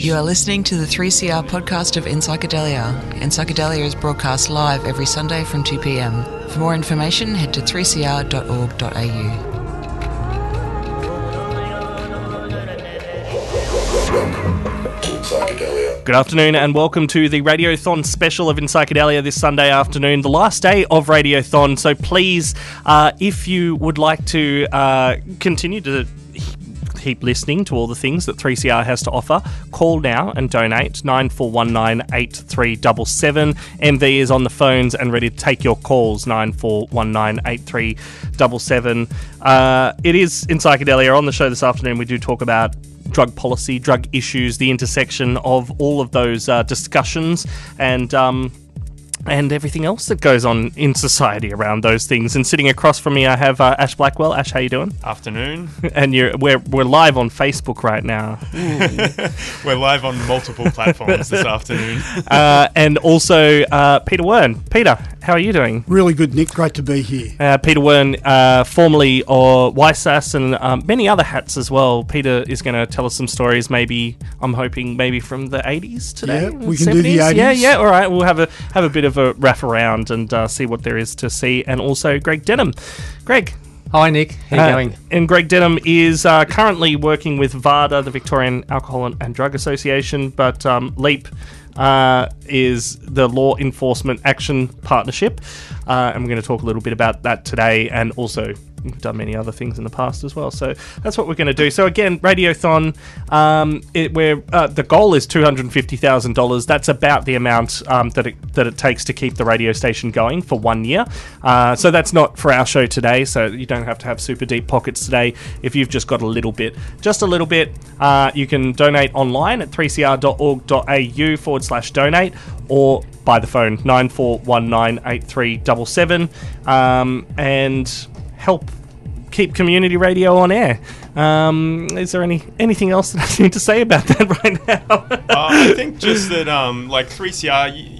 You are listening to the 3CR podcast of In Psychedelia, and Psychedelia is broadcast live every Sunday from 2 p.m. For more information, head to 3cr.org.au. Good afternoon and welcome to the Radiothon special of In Psychedelia this Sunday afternoon, the last day of Radiothon. So please, if you would like to continue to keep listening to all the things that 3CR has to offer, call now and donate 9419 8377. MV is on the phones and ready to take your calls, 9419 8377. It is In Psychedelia. On the show this afternoon we do talk about drug policy, drug issues, the intersection of all of those discussions and everything else that goes on in society around those things. And sitting across from me, I have Ash Blackwell. Ash, how you doing? Afternoon. And we're live on Facebook right now. We're live on multiple platforms this afternoon. And also Peter Wern. Peter, how are you doing? Really good, Nick. Great to be here. Peter Wern, formerly of YSAS and many other hats as well. Peter is going to tell us some stories, maybe, I'm hoping, maybe from the 80s today. Yeah, we can 70s. Do the 80s. Yeah, all right. We'll have a bit of a wrap around and see what there is to see. And also Greg Denham. Greg. Hi, Nick. How you going? And Greg Denham is currently working with VADA, the Victorian Alcohol and Drug Association, but LEAP is the Law Enforcement Action Partnership. And we're going to talk a little bit about that today, and also we've done many other things in the past as well. So that's what we're going to do. So again, Radiothon, the goal is $250,000. That's about the amount that it takes to keep the radio station going for 1 year. So that's not for our show today, so you don't have to have super deep pockets today. If you've just got a little bit, you can donate online at 3cr.org.au/donate or by the phone 9419 8377, and help keep community radio on air. Is there anything else that I need to say about that right now? I think just that 3CR,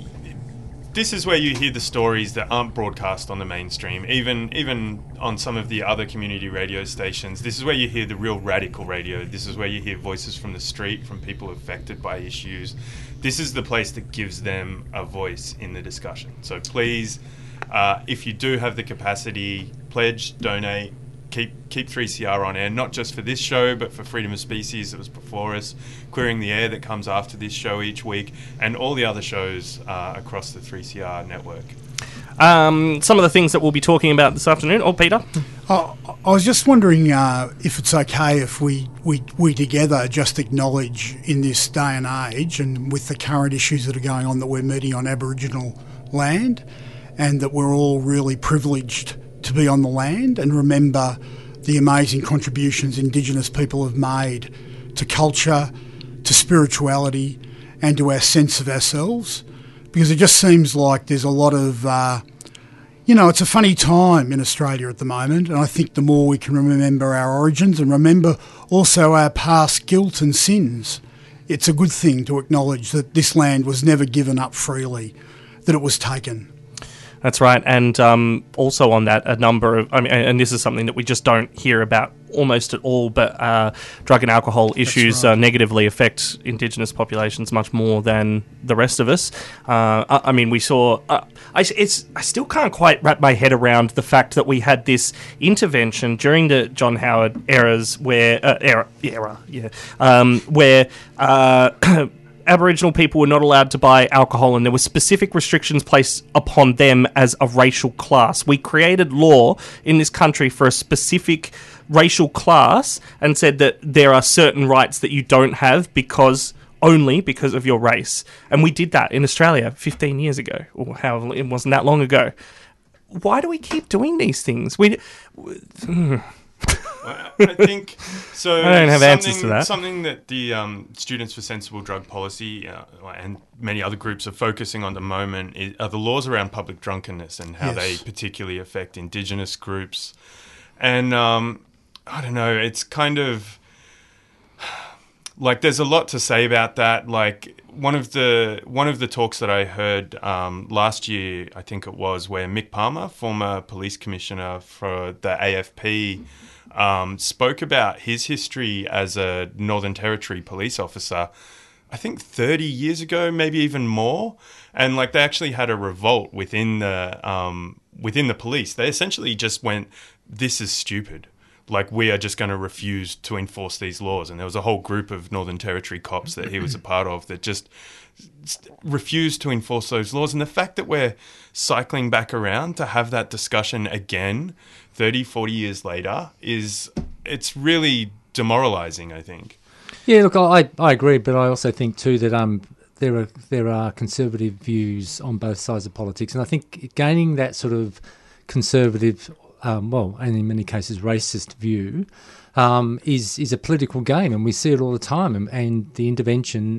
this is where you hear the stories that aren't broadcast on the mainstream, even on some of the other community radio stations. This is where you hear the real radical radio. This is where you hear voices from the street, from people affected by issues. This is the place that gives them a voice in the discussion. So please, if you do have the capacity, pledge, donate, keep 3CR on air, not just for this show, but for Freedom of Species that was before us, Queering the Air that comes after this show each week, and all the other shows across the 3CR network. Some of the things that we'll be talking about this afternoon. Oh, Peter? I was just wondering if it's okay if we together just acknowledge in this day and age, and with the current issues that are going on, that we're meeting on Aboriginal land, and that we're all really privileged to be on the land, and remember the amazing contributions Indigenous people have made to culture, to spirituality, and to our sense of ourselves. Because it just seems like there's a lot of, it's a funny time in Australia at the moment, and I think the more we can remember our origins and remember also our past guilt and sins, it's a good thing to acknowledge that this land was never given up freely, that it was taken. That's right, and also on that, and this is something that we just don't hear about almost at all, but drug and alcohol issues negatively affect Indigenous populations much more than the rest of us. We saw... I still can't quite wrap my head around the fact that we had this intervention during the John Howard era where Aboriginal people were not allowed to buy alcohol, and there were specific restrictions placed upon them as a racial class. We created law in this country for a specific racial class and said that there are certain rights that you don't have only because of your race. And we did that in Australia 15 years ago, or however, it wasn't that long ago. Why do we keep doing these things? I think so. I don't have answers to that. Something that the Students for Sensible Drug Policy and many other groups are focusing on at the moment are the laws around public drunkenness and how they particularly affect Indigenous groups. And I don't know, it's kind of like there's a lot to say about that. Like one of the talks that I heard last year, I think it was, where Mick Palmer, former police commissioner for the AFP, spoke about his history as a Northern Territory police officer I think 30 years ago, maybe even more. And like they actually had a revolt within the police. They essentially just went, this is stupid. Like, we are just going to refuse to enforce these laws. And there was a whole group of Northern Territory cops that he was a part of that just refused to enforce those laws. And the fact that we're cycling back around to have that discussion again 30, 40 years later it's really demoralising, I think. Yeah, look, I agree, but I also think too that there are conservative views on both sides of politics. And I think gaining that sort of conservative and in many cases racist view, is a political game, and we see it all the time. And the intervention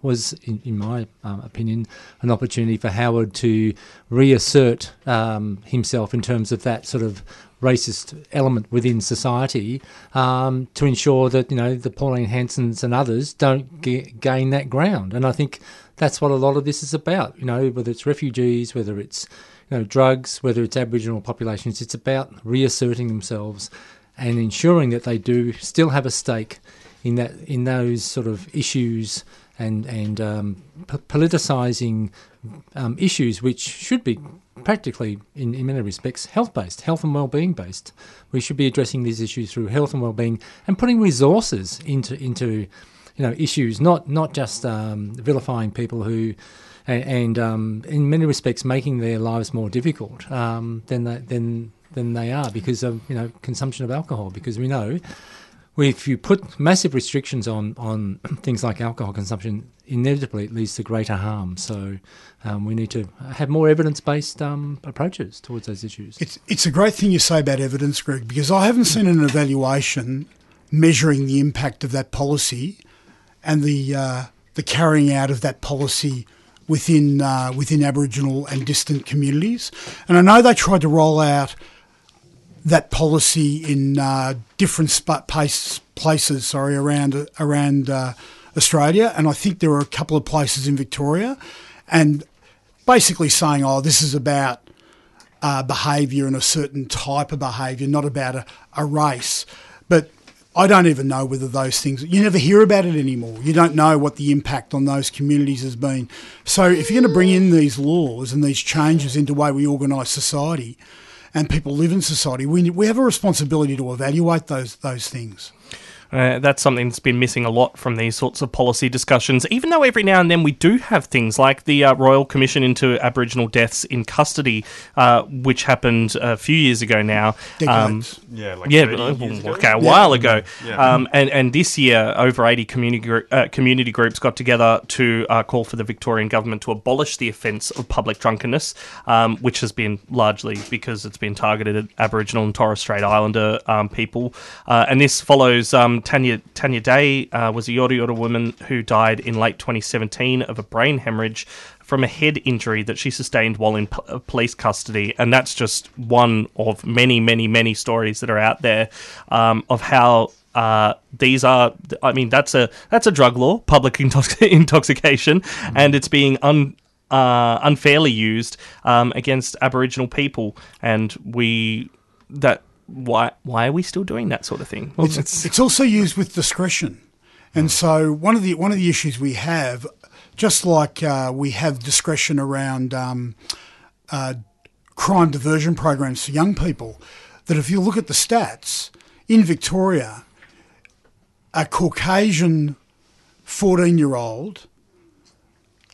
was, in my opinion, an opportunity for Howard to reassert himself in terms of that sort of racist element within society, to ensure that, you know, the Pauline Hansons and others don't gain that ground. And I think that's what a lot of this is about, you know, whether it's refugees, whether it's, you know, drugs, whether it's Aboriginal populations. It's about reasserting themselves and ensuring that they do still have a stake in that, in those sort of issues, and politicising issues which should be practically, in many respects, health-based, health and well-being based. We should be addressing these issues through health and well-being and putting resources into you know, issues, not just vilifying people who, and in many respects, making their lives more difficult than they are because of, you know, consumption of alcohol. Because we know, if you put massive restrictions on things like alcohol consumption, inevitably it leads to greater harm. So we need to have more evidence-based approaches towards those issues. It's a great thing you say about evidence, Greg, because I haven't seen an evaluation measuring the impact of that policy and the carrying out of that policy within Aboriginal and distant communities. And I know they tried to roll out that policy in different places, around Australia, and I think there were a couple of places in Victoria, and basically saying, oh, this is about behaviour and a certain type of behaviour, not about a race. But I don't even know whether those things, you never hear about it anymore. You don't know what the impact on those communities has been. So if you're going to bring in these laws and these changes into the way we organise society, and people live in society, we have a responsibility to evaluate those things. That's something that's been missing a lot from these sorts of policy discussions, even though every now and then we do have things like the Royal Commission into Aboriginal Deaths in Custody, which happened a few years ago now. A while ago. Yeah. And this year, over 80 community groups got together to call for the Victorian government to abolish the offence of public drunkenness, which has been largely because it's been targeted at Aboriginal and Torres Strait Islander people. And this follows... Tanya Day was a Yorta Yorta woman who died in late 2017 of a brain hemorrhage from a head injury that she sustained while in police custody. And that's just one of many, many, many stories that are out there of how... these are, I mean, that's a drug law, public intoxication, and it's being unfairly used against Aboriginal people. And why are we still doing that sort of thing? Well, it's also used with discretion, and so one of the issues we have, just like we have discretion around crime diversion programs for young people, that if you look at the stats in Victoria, a Caucasian 14-year-old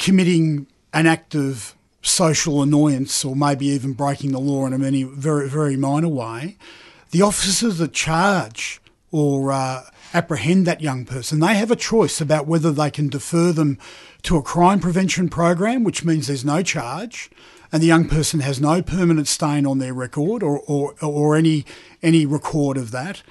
committing an act of social annoyance or maybe even breaking the law in a very, very minor way, the officers that charge or apprehend that young person, they have a choice about whether they can defer them to a crime prevention program, which means there's no charge and the young person has no permanent stain on their record or any record of that.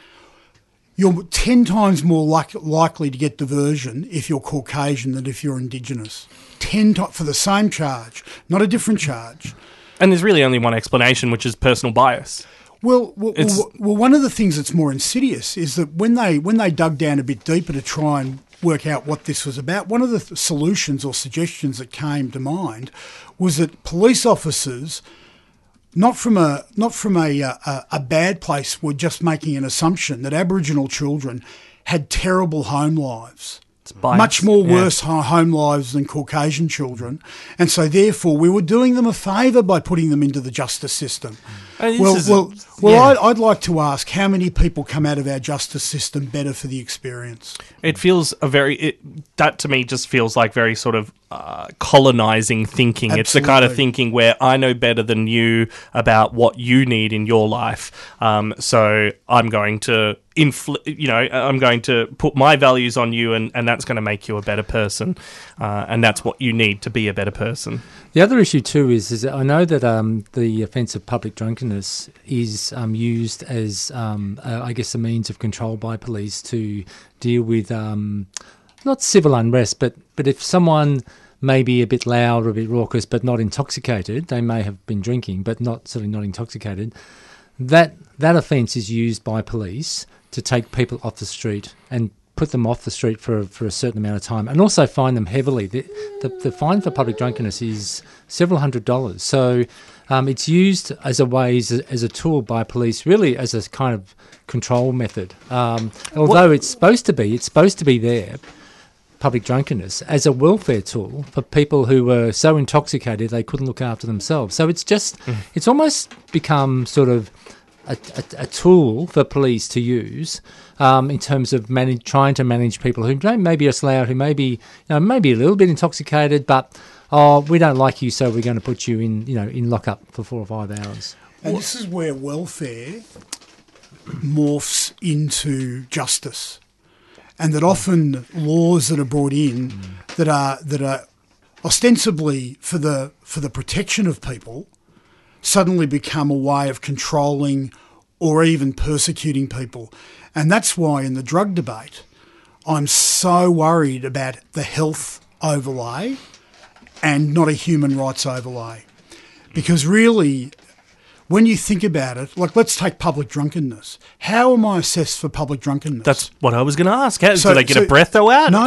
You're 10 times more likely to get diversion if you're Caucasian than if you're Indigenous. 10 for the same charge, not a different charge. And there's really only one explanation, which is personal bias. Well, one of the things that's more insidious is that when they dug down a bit deeper to try and work out what this was about, one of the solutions or suggestions that came to mind was that police officers, not from a bad place, were just making an assumption that Aboriginal children had terrible home lives. much more worse home lives than Caucasian children. And so therefore we were doing them a favour by putting them into the justice system. I'd like to ask how many people come out of our justice system better for the experience? It feels that to me just feels like very sort of colonising thinking. Absolutely. It's the kind of thinking where I know better than you about what you need in your life, so I'm going to I'm going to put my values on you, and that's going to make you a better person, and that's what you need to be a better person. The other issue too is I know that the offence of public drunkenness is used as a means of control by police to deal with not civil unrest, but if someone may be a bit loud or a bit raucous but not intoxicated, they may have been drinking but certainly not intoxicated. That offence is used by police to take people off the street and put them off the street for a certain amount of time, and also fine them heavily. The fine for public drunkenness is several $100s. So it's used as a way, as a tool by police, really as a kind of control method. Although it's supposed to be there, public drunkenness, as a welfare tool for people who were so intoxicated they couldn't look after themselves. So it's just, it's almost become sort of a tool for police to use in terms of trying to manage people who may be loud, who may be, maybe a little bit intoxicated, but, oh, we don't like you, so we're going to put you in lockup for 4 or 5 hours. And this is where welfare morphs into justice. And that often laws that are brought in that are ostensibly for the protection of people suddenly become a way of controlling or even persecuting people. And that's why in the drug debate I'm so worried about the health overlay and not a human rights overlay. Because really, when you think about it, like let's take public drunkenness. How am I assessed for public drunkenness? That's what I was going to ask. Do they get a breatho out? No.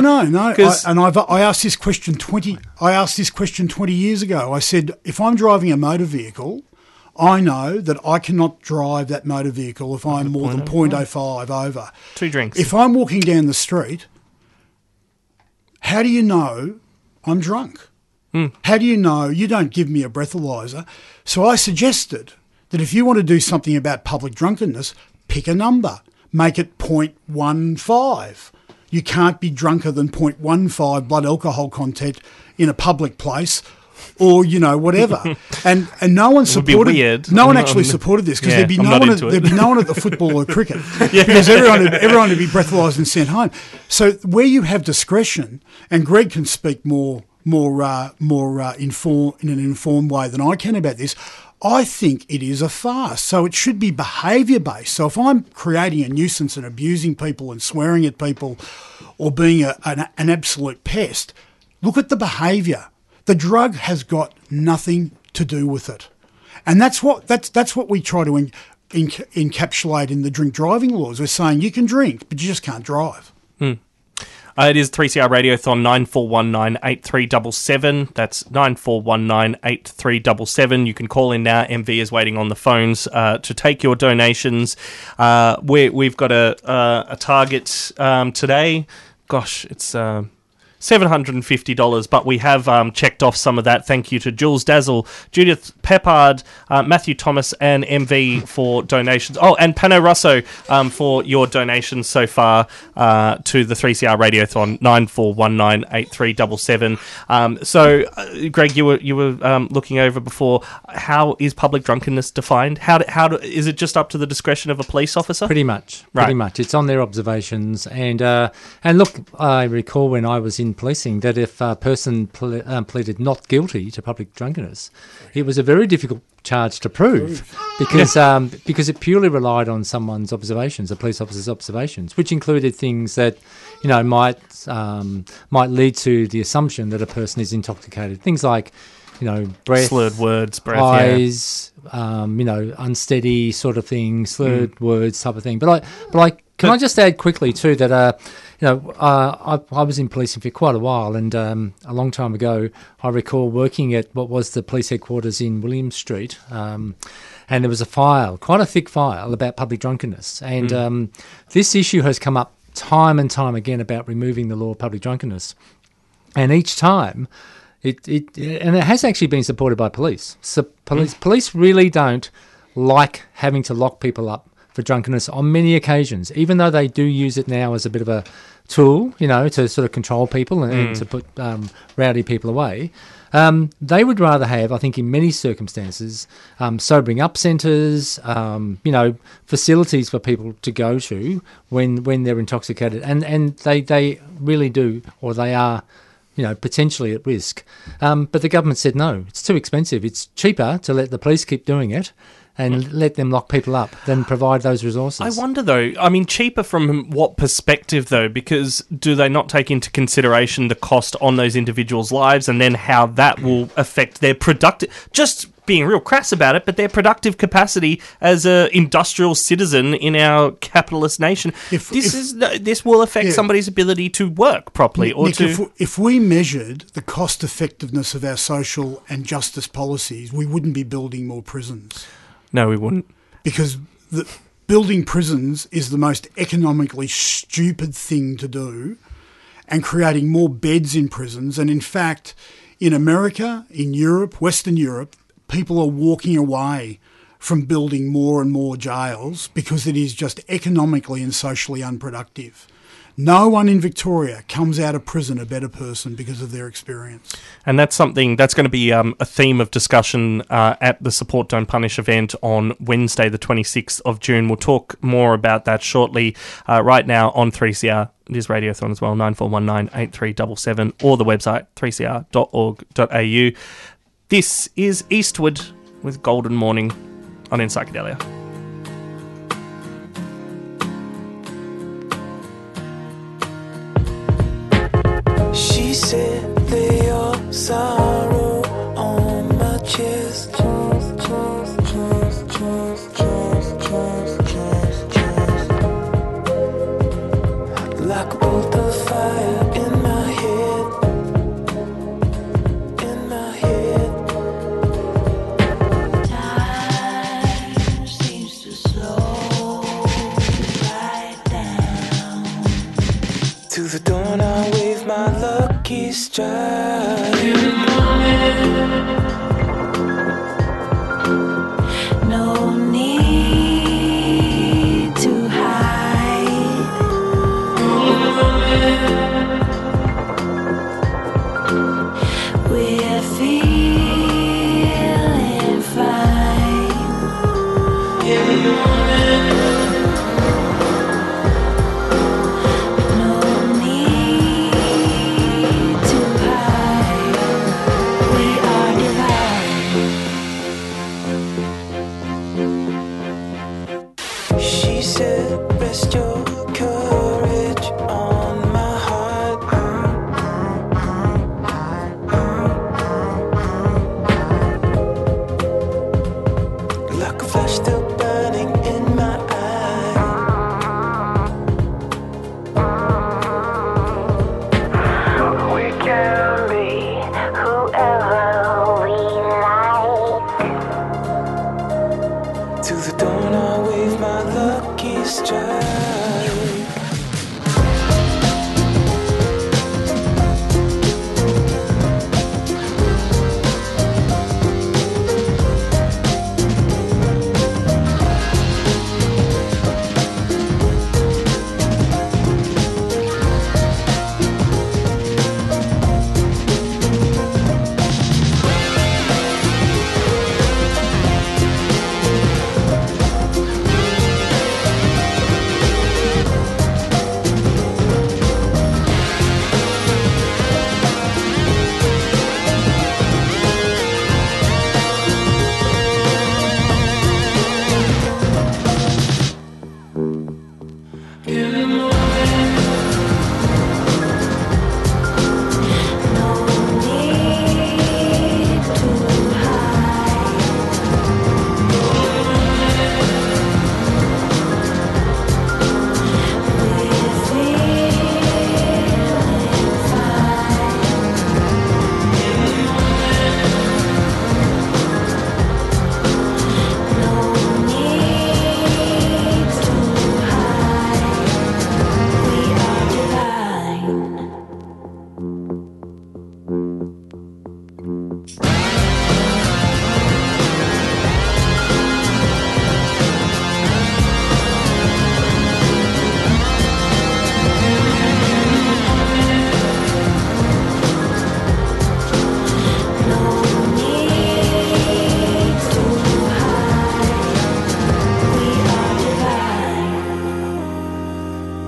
I asked this question 20 years ago. I said, if I'm driving a motor vehicle, I know that I cannot drive that motor vehicle if I'm more than 0.05 over. 2 drinks. If I'm walking down the street, how do you know I'm drunk? How do you know? You don't give me a breathalyzer? So I suggested that if you want to do something about public drunkenness, pick a number. Make it 0.15. You can't be drunker than 0.15 blood alcohol content in a public place or, whatever. And no one supported it. Would be weird. No one actually supported this because there'd be no one at the football or cricket because everyone would be breathalyzed and sent home. So where you have discretion, and Greg can speak more in an informed way than I can about this, I think it is a farce. So it should be behaviour-based. So if I'm creating a nuisance and abusing people and swearing at people or being an absolute pest, look at the behaviour. The drug has got nothing to do with it. And that's what we try to encapsulate in the drink driving laws. We're saying you can drink, but you just can't drive. It is 3CR Radiothon 94198377. That's 94198377. You can call in now. MV is waiting on the phones to take your donations. We've got a target today. Gosh, it's $750, but we have checked off some of that. Thank you to Jules Dazzle, Judith Peppard, Matthew Thomas, and MV for donations. Oh, and Pano Russo for your donations so far to the 3CR Radiothon 94198377. So, Greg, you were looking over before. How is public drunkenness defined? How is it just up to the discretion of a police officer? Pretty much, right. Pretty much. It's on their observations. And look, I recall when I was in policing that if a person pleaded not guilty to public drunkenness, it was a very difficult charge to prove because it purely relied on someone's observations, a police officer's observations, which included things that might lead to the assumption that a person is intoxicated. Things like breath, slurred words, breath, eyes, unsteady sort of thing, slurred words type of thing. Can I just add quickly too that I was in policing for quite a while, and a long time ago I recall working at what was the police headquarters in William Street, and there was a file, quite a thick file, about public drunkenness, and this issue has come up time and time again about removing the law of public drunkenness. And each time, it has actually been supported by police. So police really don't like having to lock people up for drunkenness on many occasions, even though they do use it now as a bit of a tool, you know, to sort of control people and to put rowdy people away. They would rather have, I think, in many circumstances, sobering up centres, you know, facilities for people to go to when they're intoxicated, and they really do, or they are, you know, potentially at risk. But the government said no, it's too expensive. It's cheaper to let the police keep doing it and let them lock people up than provide those resources. I wonder, though, I mean, cheaper from what perspective, though? Because do they not take into consideration the cost on those individuals' lives and then how that will affect their productive... Just being real crass about it, but their productive capacity as an industrial citizen in our capitalist nation. This will affect somebody's ability to work properly. If we measured the cost effectiveness of our social and justice policies, we wouldn't be building more prisons. No, we wouldn't. Because building prisons is the most economically stupid thing to do, and creating more beds in prisons. And in fact, in America, in Europe, Western Europe, people are walking away from building more and more jails because it is just economically and socially unproductive. No one in Victoria comes out of prison a better person because of their experience. And that's something that's going to be a theme of discussion at the Support Don't Punish event on Wednesday, the 26th of June. We'll talk more about that shortly. Right now on 3CR, it is Radiothon as well, 9419 8377, or the website 3cr.org.au. This is Eastwood with Golden Morning on In Psychedelia. She said, lay your sorrow on my chest. Like a bolt of fire in my head. Time seems to slow right down. To the dawn I wave my love. He's trying to moment. No need to hide. Moment. We're feeling fine. In the moment.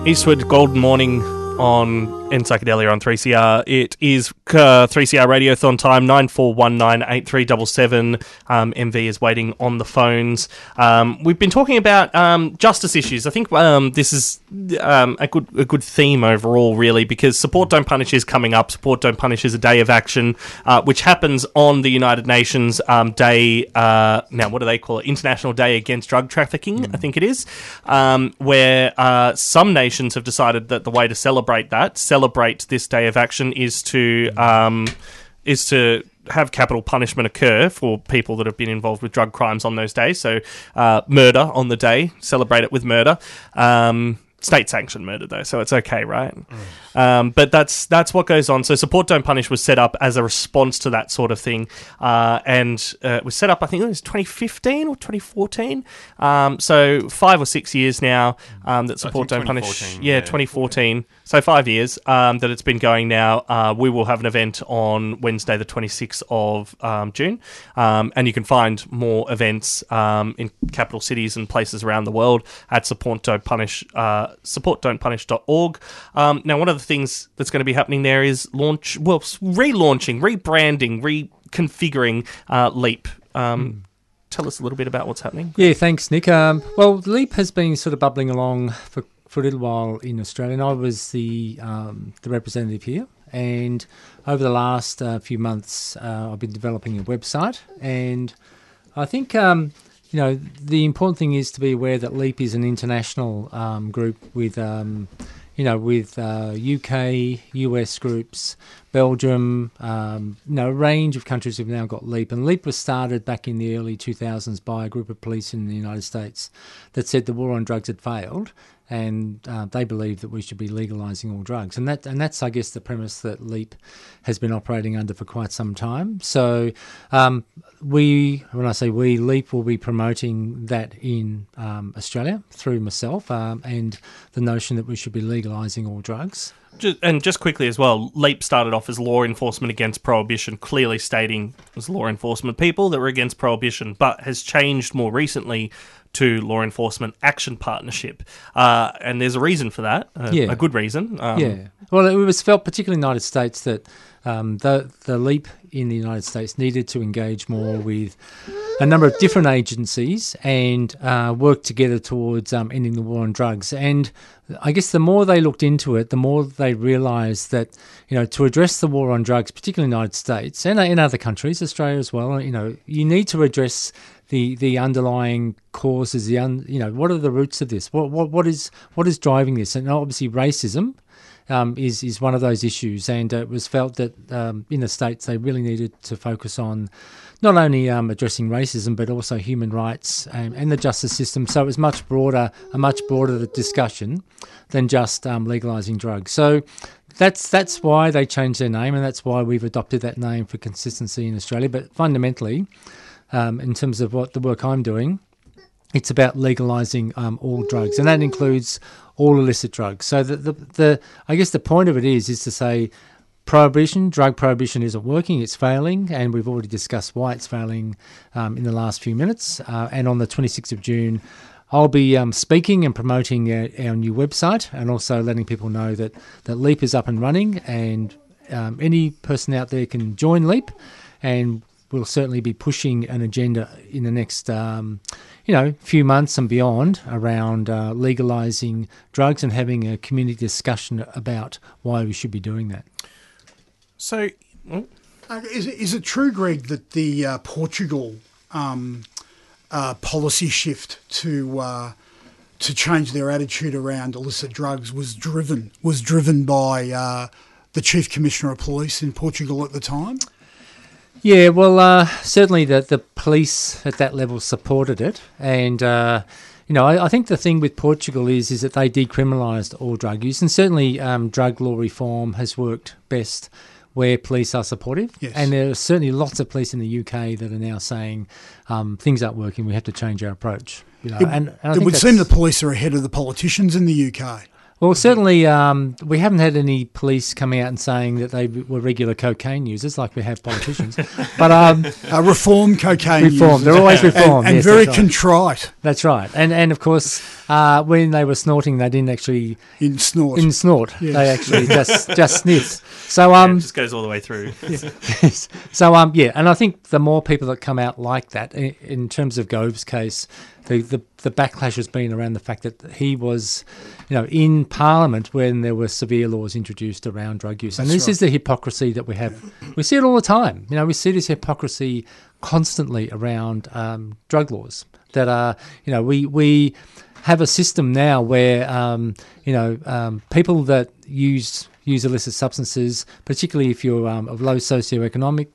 Eastward Gold Morning on in Psychedelia on 3CR. It is 3CR Radiothon time, 94198377. MV is waiting on the phones. We've been talking about justice issues. I think this is a good theme overall, really, because Support Don't Punish is coming up. Support Don't Punish is a day of action, which happens on the United Nations Day. Now, what do they call it? International Day Against Drug Trafficking, I think it is, where some nations have decided that the way to celebrate this day of action is to have capital punishment occur for people that have been involved with drug crimes on those days. So murder on the day, celebrate it with murder. State-sanctioned murder, though, so it's okay, right? But that's what goes on. So Support Don't Punish was set up as a response to that sort of thing, and it was set up, I think it was 2015 or 2014, so 5 or 6 years now that Support Don't Punish... Yeah, 2014, so 5 years that it's been going now. We will have an event on Wednesday the 26th of June, and you can find more events in capital cities and places around the world at Support Don't Punish... supportdon'tpunish.org. Now, one of the things that's going to be happening there is relaunching, rebranding, reconfiguring LEAP. Tell us a little bit about what's happening. Yeah, thanks, Nick. Well, LEAP has been sort of bubbling along for a little while in Australia, and I was the representative here. And over the last few months, I've been developing a website, and I think... you know, the important thing is to be aware that LEAP is an international group with, UK, US groups, Belgium, a range of countries have now got LEAP. And LEAP was started back in the early 2000s by a group of police in the United States that said the war on drugs had failed, and they believe that we should be legalising all drugs. And that's, I guess, the premise that LEAP has been operating under for quite some time. So when I say we, LEAP will be promoting that in Australia through myself, and the notion that we should be legalising all drugs. And just quickly as well, LEAP started off as Law Enforcement Against Prohibition, clearly stating it was law enforcement people that were against prohibition, but has changed more recently to Law Enforcement Action Partnership. And there's a reason for that, a good reason. Well, it was felt, particularly in the United States, that the LEAP in the United States needed to engage more with a number of different agencies and work together towards ending the war on drugs. And I guess the more they looked into it, the more they realised that, you know, to address the war on drugs, particularly in the United States and in other countries, Australia as well, you know, you need to address the underlying causes, what are the roots of this? What is driving this? And obviously racism is one of those issues, and it was felt that in the States they really needed to focus on not only addressing racism but also human rights and the justice system. So it was a much broader discussion than just legalising drugs. So that's why they changed their name, and that's why we've adopted that name for consistency in Australia. But fundamentally, in terms of what the work I'm doing, it's about legalising all drugs, and that includes all illicit drugs. So the I guess the point of it is to say drug prohibition isn't working, it's failing, and we've already discussed why it's failing in the last few minutes. And on the 26th of June, I'll be speaking and promoting our new website, and also letting people know that LEAP is up and running, and any person out there can join LEAP, and we'll certainly be pushing an agenda in the next few months and beyond around legalising drugs and having a community discussion about why we should be doing that. So, is it true, Greg, that the Portugal policy shift to change their attitude around illicit drugs was driven by the Chief Commissioner of Police in Portugal at the time? Yeah, well, certainly the police at that level supported it, and I think the thing with Portugal is that they decriminalised all drug use, and certainly drug law reform has worked best where police are supportive. Yes. And there are certainly lots of police in the UK that are now saying things aren't working, we have to change our approach. You know, it would seem the police are ahead of the politicians in the UK. Well, certainly we haven't had any police coming out and saying that they were regular cocaine users like we have politicians. But reformed cocaine users. Reformed. They're always reformed. And yes, very contrite. That's right. And of course, when they were snorting, they didn't actually... In snort. Yes. They actually just sniffed. So, it just goes all the way through. Yeah. Yes. So, yeah, and I think the more people that come out like that, in terms of Gove's case... The backlash has been around the fact that he was, you know, in Parliament when there were severe laws introduced around drug use. And this is the hypocrisy that we have. We see it all the time. You know, we see this hypocrisy constantly around drug laws that are, you know, we have a system now where, people that use illicit substances, particularly if you're of low socioeconomic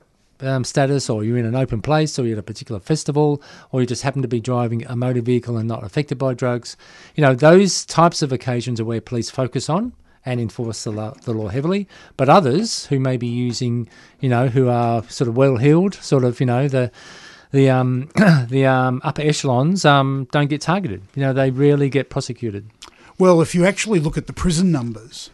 status, or you're in an open place, or you're at a particular festival, or you just happen to be driving a motor vehicle and not affected by drugs. You know, those types of occasions are where police focus on and enforce the law heavily. But others who may be using, you know, who are sort of well-heeled, sort of, you know, the upper echelons don't get targeted. You know, they rarely get prosecuted. Well, if you actually look at the prison numbers...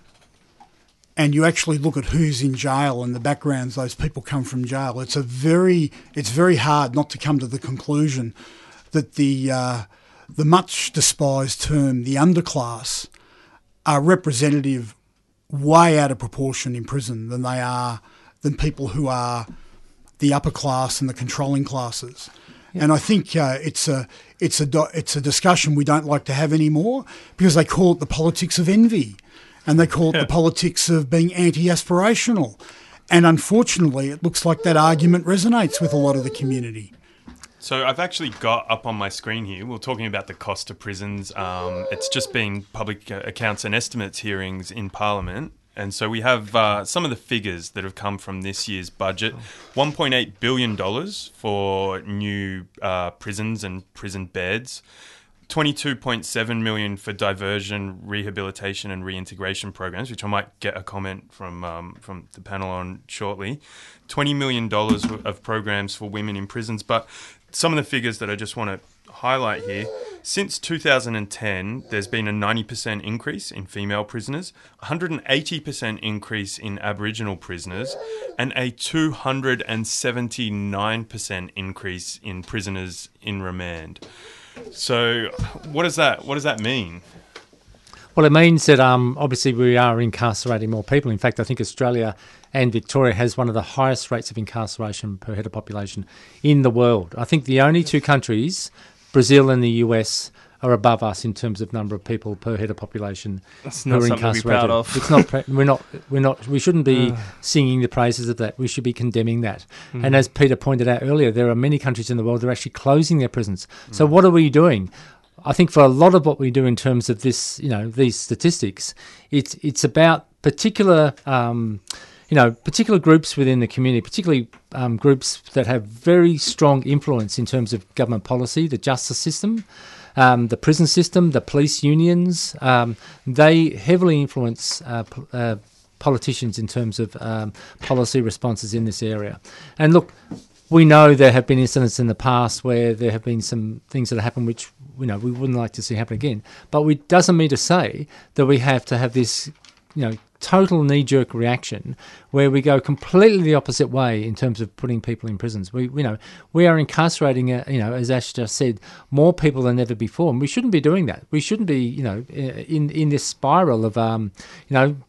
and you actually look at who's in jail and the backgrounds those people come from jail, it's very hard not to come to the conclusion that the much despised term, the underclass, are representative way out of proportion in prison than people who are the upper class and the controlling classes. And I think it's a discussion we don't like to have anymore, because they call it the politics of envy. And they call it the politics of being anti-aspirational. And unfortunately, it looks like that argument resonates with a lot of the community. So I've actually got up on my screen here, we're talking about the cost of prisons. It's just been public accounts and estimates hearings in Parliament. And so we have some of the figures that have come from this year's budget. $1.8 billion for new prisons and prison beds. $22.7 million for diversion, rehabilitation and reintegration programs, which I might get a comment from the panel on shortly. $20 million of programs for women in prisons. But some of the figures that I just want to highlight here, since 2010, there's been a 90% increase in female prisoners, 180% increase in Aboriginal prisoners, and a 279% increase in prisoners in remand. So, what does that mean? Well, it means that obviously we are incarcerating more people. In fact, I think Australia and Victoria has one of the highest rates of incarceration per head of population in the world. I think the only two countries, Brazil and the US, are above us in terms of number of people per head of population who are incarcerated. It's not something we're proud of. We shouldn't be singing the praises of that. We should be condemning that. Mm. And as Peter pointed out earlier, there are many countries in the world that are actually closing their prisons. Mm. So what are we doing? I think for a lot of what we do in terms of this, you know, these statistics, it's about particular particular groups within the community, particularly groups that have very strong influence in terms of government policy, the justice system, the prison system, the police unions. They heavily influence politicians in terms of policy responses in this area. And look, we know there have been incidents in the past where there have been some things that have happened which, you know, we wouldn't like to see happen again. But it doesn't mean to say that we have to have this, you know, total knee-jerk reaction where we go completely the opposite way in terms of putting people in prisons. We are incarcerating, as Ash just said, more people than ever before, and we shouldn't be doing that. We shouldn't be, you know, in this spiral of,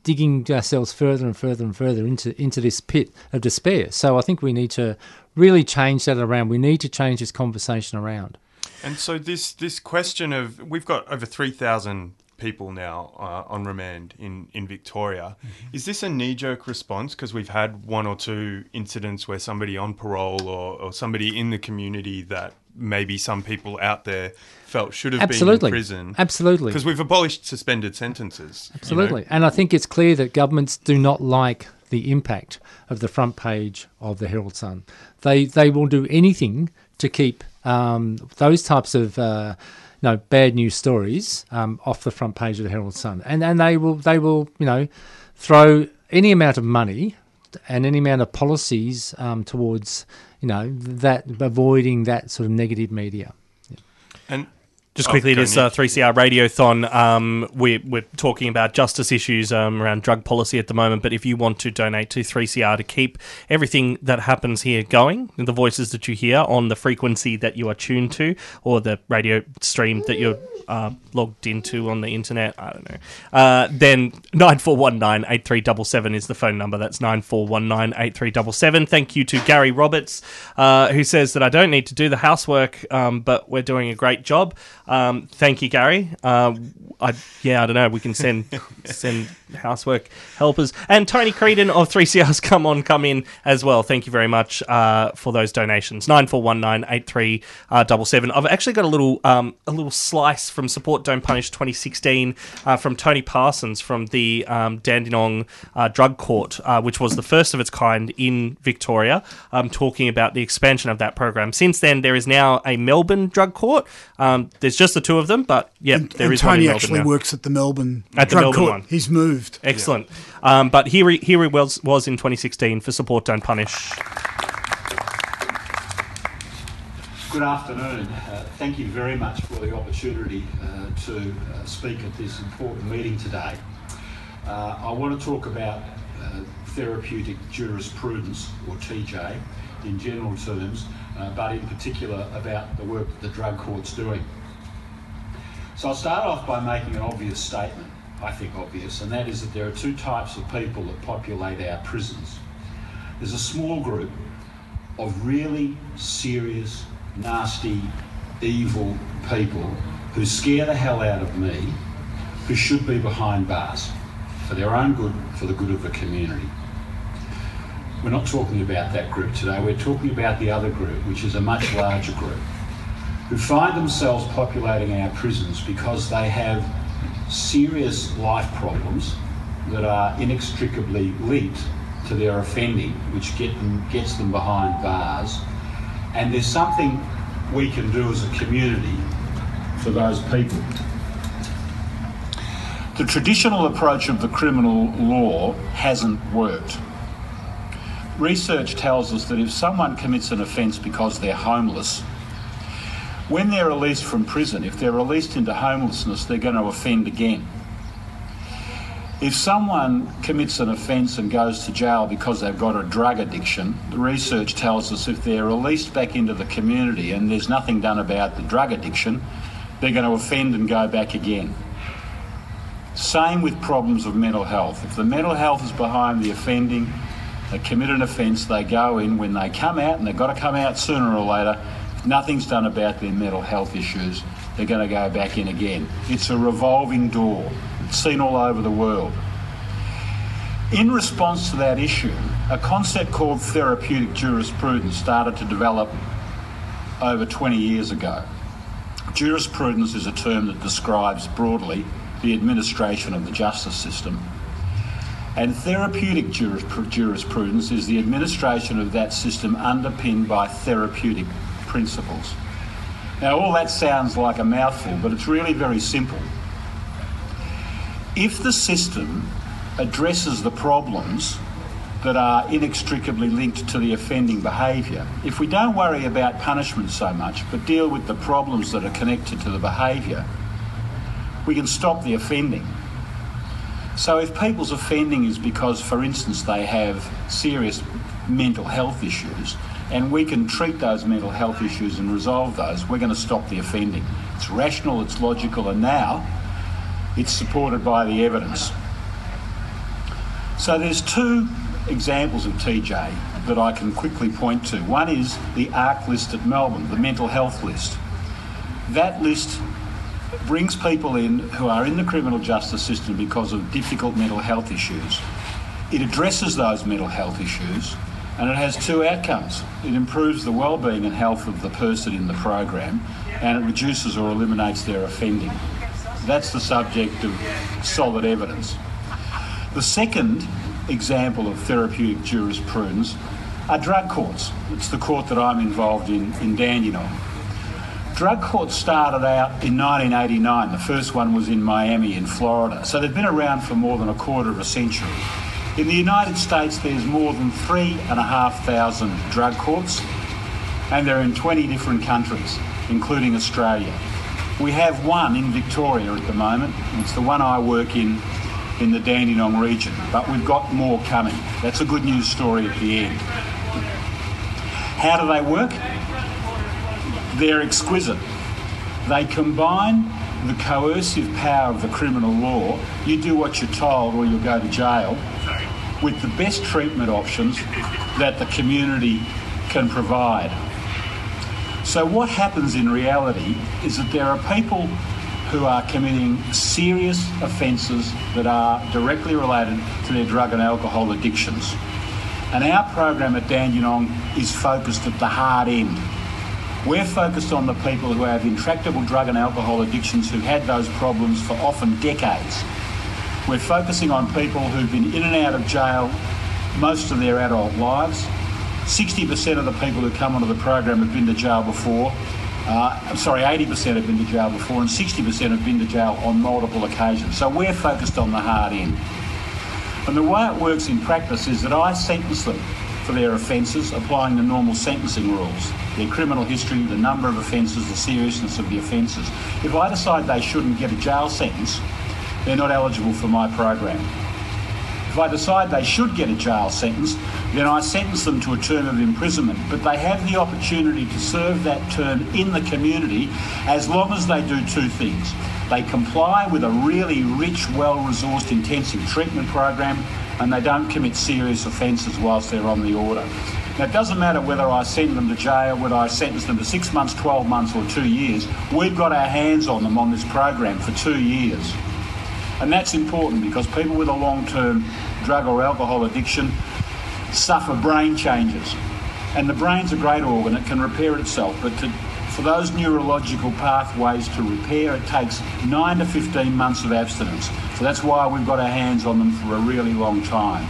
digging ourselves further and further and further into this pit of despair. So I think we need to really change that around. We need to change this conversation around. And so this question of, we've got over 3,000 people now on remand in Victoria. Mm-hmm. Is this a knee-jerk response? Because we've had one or two incidents where somebody on parole or somebody in the community that maybe some people out there felt should have been in prison. Absolutely. Because we've abolished suspended sentences. Absolutely. You know? And I think it's clear that governments do not like the impact of the front page of the Herald Sun. They will do anything to keep those types of... bad news stories off the front page of the Herald Sun, and they will throw any amount of money and any amount of policies towards that, avoiding that sort of negative media. Yeah. And Just quickly, this 3CR Radiothon, we're talking about justice issues around drug policy at the moment, but if you want to donate to 3CR to keep everything that happens here going, the voices that you hear on the frequency that you are tuned to, or the radio stream that you're logged into on the internet, I don't know, then 9419 8377 is the phone number. That's 9419 8377. Thank you to Gary Roberts, who says that I don't need to do the housework, but we're doing a great job. Thank you, Gary. I don't know. We can send housework helpers. And Tony Creedon of 3CR's Come In as well. Thank you very much for those donations. 9419 8377. I've actually got a little slice from Support Don't Punish 2016 from Tony Parsons from the Dandenong Drug Court, which was the first of its kind in Victoria, talking about the expansion of that program. Since then, there is now a Melbourne Drug Court. There's just the two of them, but there is one in Melbourne. Tony actually works at the Melbourne Drug Court. He's moved. Excellent. Yeah. But here he was in 2016 for Support Don't Punish. Good afternoon. Thank you very much for the opportunity to speak at this important meeting today. I want to talk about therapeutic jurisprudence, or TJ, in general terms, but in particular about the work that the drug court's doing. So I'll start off by making an obvious statement, I think obvious, and that is that there are two types of people that populate our prisons. There's a small group of really serious, nasty, evil people who scare the hell out of me, who should be behind bars for their own good, for the good of the community. We're not talking about that group today, we're talking about the other group, which is a much larger group, who find themselves populating our prisons because they have serious life problems that are inextricably linked to their offending, which gets them behind bars. And there's something we can do as a community for those people. The traditional approach of the criminal law hasn't worked. Research tells us that if someone commits an offence because they're homeless, when they're released from prison, if they're released into homelessness, they're going to offend again. If someone commits an offence and goes to jail because they've got a drug addiction, the research tells us if they're released back into the community and there's nothing done about the drug addiction, they're going to offend and go back again. Same with problems of mental health. If the mental health is behind the offending, they commit an offence, they go in, when they come out, and they've got to come out sooner or later, if nothing's done about their mental health issues, they're going to go back in again. It's a revolving door. It's seen all over the world. In response to that issue, a concept called therapeutic jurisprudence started to develop over 20 years ago. Jurisprudence is a term that describes broadly the administration of the justice system. And therapeutic jurisprudence is the administration of that system underpinned by therapeutic principles. Now, all that sounds like a mouthful, but it's really very simple. If the system addresses the problems that are inextricably linked to the offending behaviour, if we don't worry about punishment so much, but deal with the problems that are connected to the behaviour, we can stop the offending. So if people's offending is because, for instance, they have serious mental health issues, and we can treat those mental health issues and resolve those, we're going to stop the offending. It's rational, it's logical, and now it's supported by the evidence. So there's two examples of TJ that I can quickly point to. One is the ARC list at Melbourne, the mental health list. That list brings people in who are in the criminal justice system because of difficult mental health issues. It addresses those mental health issues, and it has two outcomes. It improves the well-being and health of the person in the program, and it reduces or eliminates their offending. That's the subject of solid evidence. The second example of therapeutic jurisprudence are drug courts. It's the court that I'm involved in Dandenong. Drug courts started out in 1989. The first one was in Miami in Florida. So they've been around for more than a quarter of a century. In the United States, there's more than 3,500 drug courts, and they're in 20 different countries, including Australia. We have one in Victoria at the moment. It's the one I work in the Dandenong region, but we've got more coming. That's a good news story at the end. How do they work? They're exquisite. They combine the coercive power of the criminal law, you do what you're told or you'll go to jail, with the best treatment options that the community can provide. So what happens in reality is that there are people who are committing serious offences that are directly related to their drug and alcohol addictions. And our program at Dandenong is focused at the hard end. We're focused on the people who have intractable drug and alcohol addictions who've had those problems for often decades. We're focusing on people who've been in and out of jail most of their adult lives. 60% of the people who come onto the program have been to jail before. 80% have been to jail before, and 60% have been to jail on multiple occasions. So we're focused on the hard end. And the way it works in practice is that I sentence them for their offences, applying the normal sentencing rules, their criminal history, the number of offences, the seriousness of the offences. If I decide they shouldn't get a jail sentence, they're not eligible for my program. If I decide they should get a jail sentence, then I sentence them to a term of imprisonment, but they have the opportunity to serve that term in the community as long as they do two things. They comply with a really rich, well-resourced, intensive treatment program, and they don't commit serious offences whilst they're on the order. Now, it doesn't matter whether I send them to jail, whether I sentence them to 6 months, 12 months or 2 years, we've got our hands on them on this program for 2 years. And that's important because people with a long-term drug or alcohol addiction suffer brain changes. And the brain's a great organ, it can repair itself, but for those neurological pathways to repair, it takes 9 to 15 months of abstinence. So that's why we've got our hands on them for a really long time.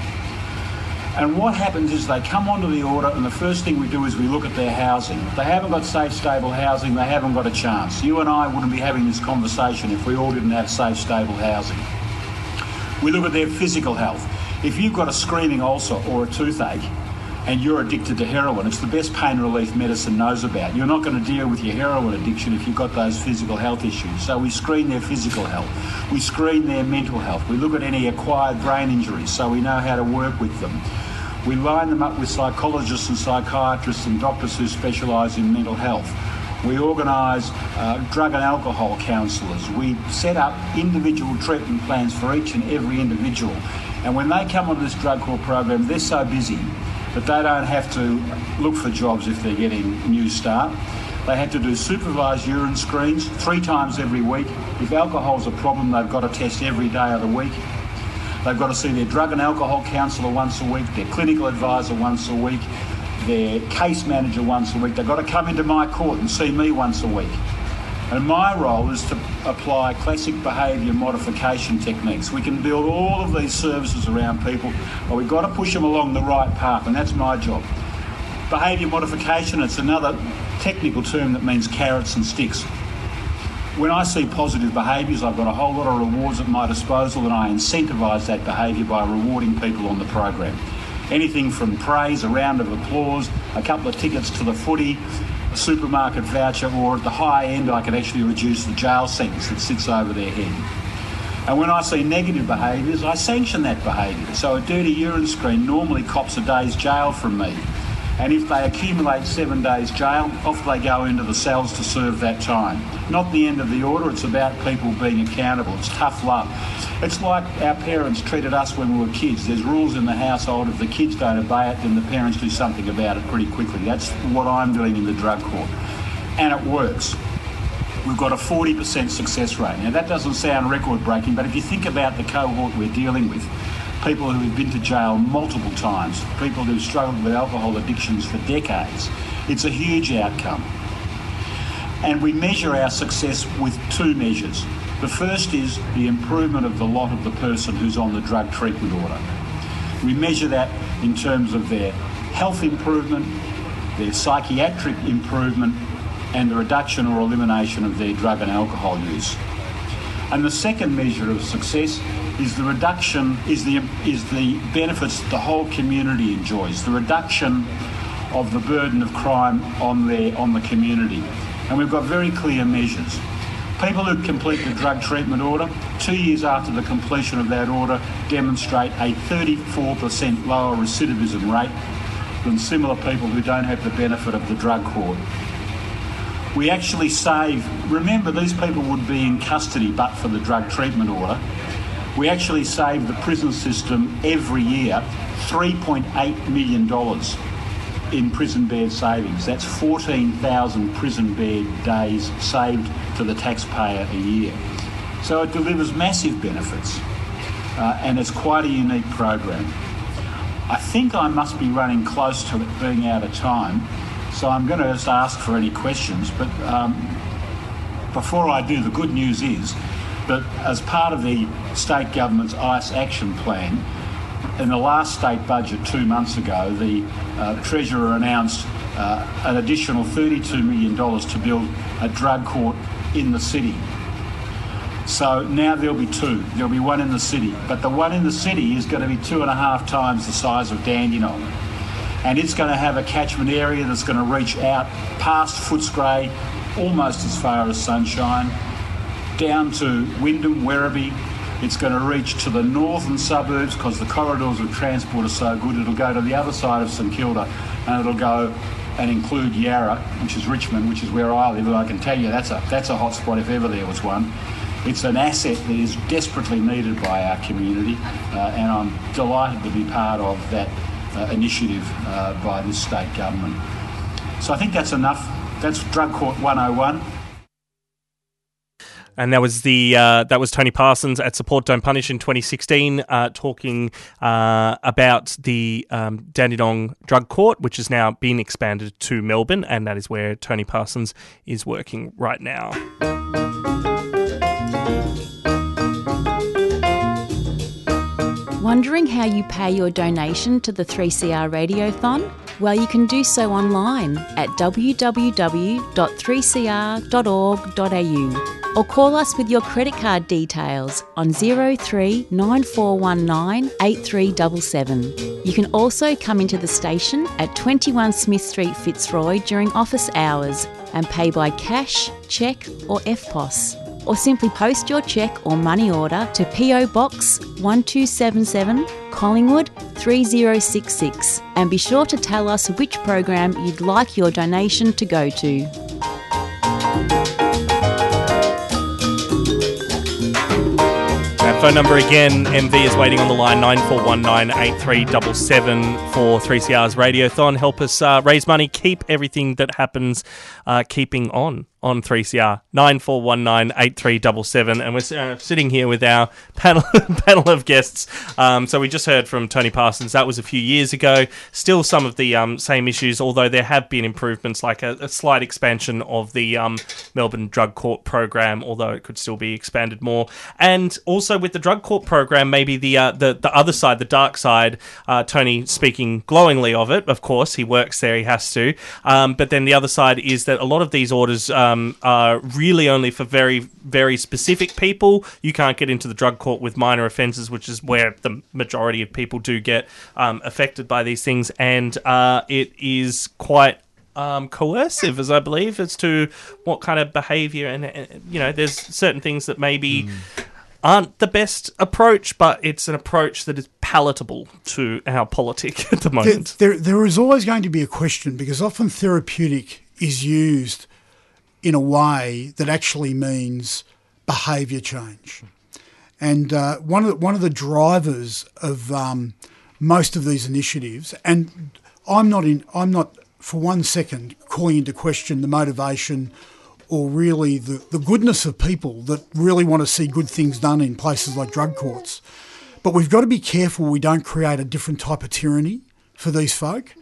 And what happens is they come onto the order and the first thing we do is we look at their housing. If they haven't got safe, stable housing, they haven't got a chance. You and I wouldn't be having this conversation if we all didn't have safe, stable housing. We look at their physical health. If you've got a screaming ulcer or a toothache, and you're addicted to heroin, it's the best pain relief medicine knows about. You're not going to deal with your heroin addiction if you've got those physical health issues. So we screen their physical health. We screen their mental health. We look at any acquired brain injuries so we know how to work with them. We line them up with psychologists and psychiatrists and doctors who specialise in mental health. We organise drug and alcohol counsellors. We set up individual treatment plans for each and every individual. And when they come onto this drug court program, they're so busy but they don't have to look for jobs if they're getting New Start. They have to do supervised urine screens 3 times every week. If alcohol's a problem, they've got to test every day of the week. They've got to see their drug and alcohol counsellor once a week, their clinical advisor once a week, their case manager once a week. They've got to come into my court and see me once a week. And my role is to apply classic behaviour modification techniques. We can build all of these services around people, but we've got to push them along the right path, and that's my job. Behaviour modification, it's another technical term that means carrots and sticks. When I see positive behaviours, I've got a whole lot of rewards at my disposal, and I incentivise that behaviour by rewarding people on the program. Anything from praise, a round of applause, a couple of tickets to the footy, supermarket voucher, or at the high end I can actually reduce the jail sentence that sits over their head. And when I see negative behaviours, I sanction that behaviour. So a dirty urine screen normally cops a day's jail from me. And if they accumulate 7 days jail, off they go into the cells to serve that time. Not the end of the order, it's about people being accountable. It's tough love. It's like our parents treated us when we were kids. There's rules in the household. If the kids don't obey it, then the parents do something about it pretty quickly. That's what I'm doing in the drug court. And it works. We've got a 40% success rate. Now that doesn't sound record-breaking, but if you think about the cohort we're dealing with, people who have been to jail multiple times, people who have struggled with alcohol addictions for decades. It's a huge outcome. And we measure our success with 2 measures. The first is the improvement of the lot of the person who's on the drug treatment order. We measure that in terms of their health improvement, their psychiatric improvement, and the reduction or elimination of their drug and alcohol use. And the second measure of success is the reduction, is the benefits that the whole community enjoys, the reduction of the burden of crime on the community. And we've got very clear measures. People who complete the drug treatment order 2 years after the completion of that order demonstrate a 34% lower recidivism rate than similar people who don't have the benefit of the drug court. We actually save, remember these people would be in custody but for the drug treatment order, we actually save the prison system every year $3.8 million in prison bed savings. That's 14,000 prison bed days saved to the taxpayer a year. So it delivers massive benefits and it's quite a unique program. I think I must be running close to it being out of time, so I'm going to just ask for any questions, but before I do, the good news is that as part of the state government's ICE action plan, in the last state budget 2 months ago, the Treasurer announced an additional $32 million to build a drug court in the city. So now there'll be two. There'll be one in the city, but the one in the city is going to be 2.5 times the size of Dandenong. And it's going to have a catchment area that's going to reach out past Footscray, almost as far as Sunshine, down to Wyndham, Werribee. It's going to reach to the northern suburbs because the corridors of transport are so good. It'll go to the other side of St Kilda and it'll go and include Yarra, which is Richmond, which is where I live. And I can tell you that's a hot spot if ever there was one. It's an asset that is desperately needed by our community, and I'm delighted to be part of that initiative by this state government. So I think that's enough. That's Drug Court 101. And that was Tony Parsons at Support Don't Punish in 2016 talking about the Dandenong Drug Court, which has now been expanded to Melbourne, and that is where Tony Parsons is working right now. Wondering how you pay your donation to the 3CR Radiothon? Well, you can do so online at www.3cr.org.au or call us with your credit card details on 03 9419 8377. You can also come into the station at 21 Smith Street, Fitzroy during office hours and pay by cash, cheque or FPOS. Or simply post your cheque or money order to PO Box 1277 Collingwood 3066 and be sure to tell us which program you'd like your donation to go to. That phone number again, MV is waiting on the line 9419 8377 for 3CR's Radiothon. Help us raise money, keep everything that happens keeping on 3CR, 9419 8377, and we're sitting here with our panel of guests. So we just heard from Tony Parsons. That was a few years ago. Still some of the same issues, although there have been improvements, like a slight expansion of the Melbourne Drug Court program, although it could still be expanded more. And also with the Drug Court program, maybe the other side, the dark side, Tony speaking glowingly of it, of course. He works there, he has to. But then the other side is that a lot of these orders... are really only for very, very specific people. You can't get into the drug court with minor offences, which is where the majority of people do get affected by these things. And it is quite coercive, as I believe, as to what kind of behaviour. And you know, there's certain things that maybe aren't the best approach, but it's an approach that is palatable to our politic at the moment. There is always going to be a question, because often therapeutic is used in a way that actually means behaviour change. And one of the drivers of most of these initiatives, and I'm not for one second calling into question the motivation or really the goodness of people that really want to see good things done in places like drug courts. But we've got to be careful we don't create a different type of tyranny for these folk.